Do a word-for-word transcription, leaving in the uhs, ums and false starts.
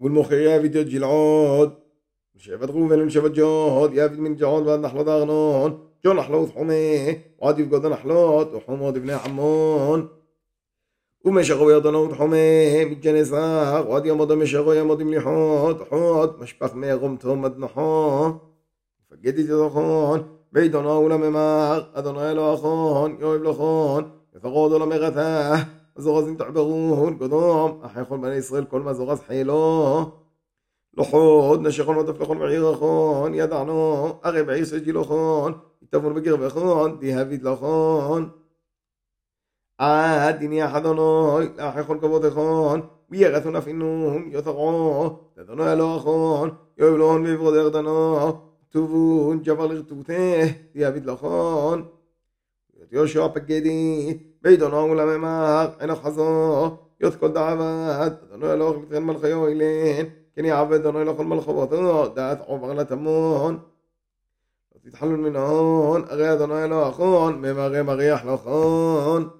والمخيا يفيد جلعود وشعبت غوفن وشعبت جهود يفيد من جهود واد نحلو دغنون جو نحلوث حميه واد يفقد نحلوت وحمود ابن عمون ومشغو يضنوت حميه بالجنساق واد يمض مشغو يمض مليحوت حوت مشبخ مي غمتهم مدنحون فقدت يضخون بيدنا ولا مماغ أدنا إلى أخون يويب لخون يفقود ولا مغثاه הזורזים תחברוהון קדום, אחי כל בני ישראל כל מזורז חילו. לוחוד נשכון ותפלחון ועירכון, ידענו הרי בעיר סג'ילוכון, יתבון בגרבכון, תהביד לכון. עד הנה חדונוי, לאחי כל כבודכון, וירתו נפינו, יותרו, תדונו אלוהכון, יובלון ויברודר דנו, תובון ג'בר לרתותה, תהביד לכון. יהושע פגדי, בידונו ולממך, אין החזור, יות כל דעבד, אדונו אלוך לתכן מלכיו אילן, כן יעבד אדונו אלוך כל מלכבותו, דעת עובר לתמון. תתחלון מנהון, הרי אדונו אלוכון, ממרא מריח לכון.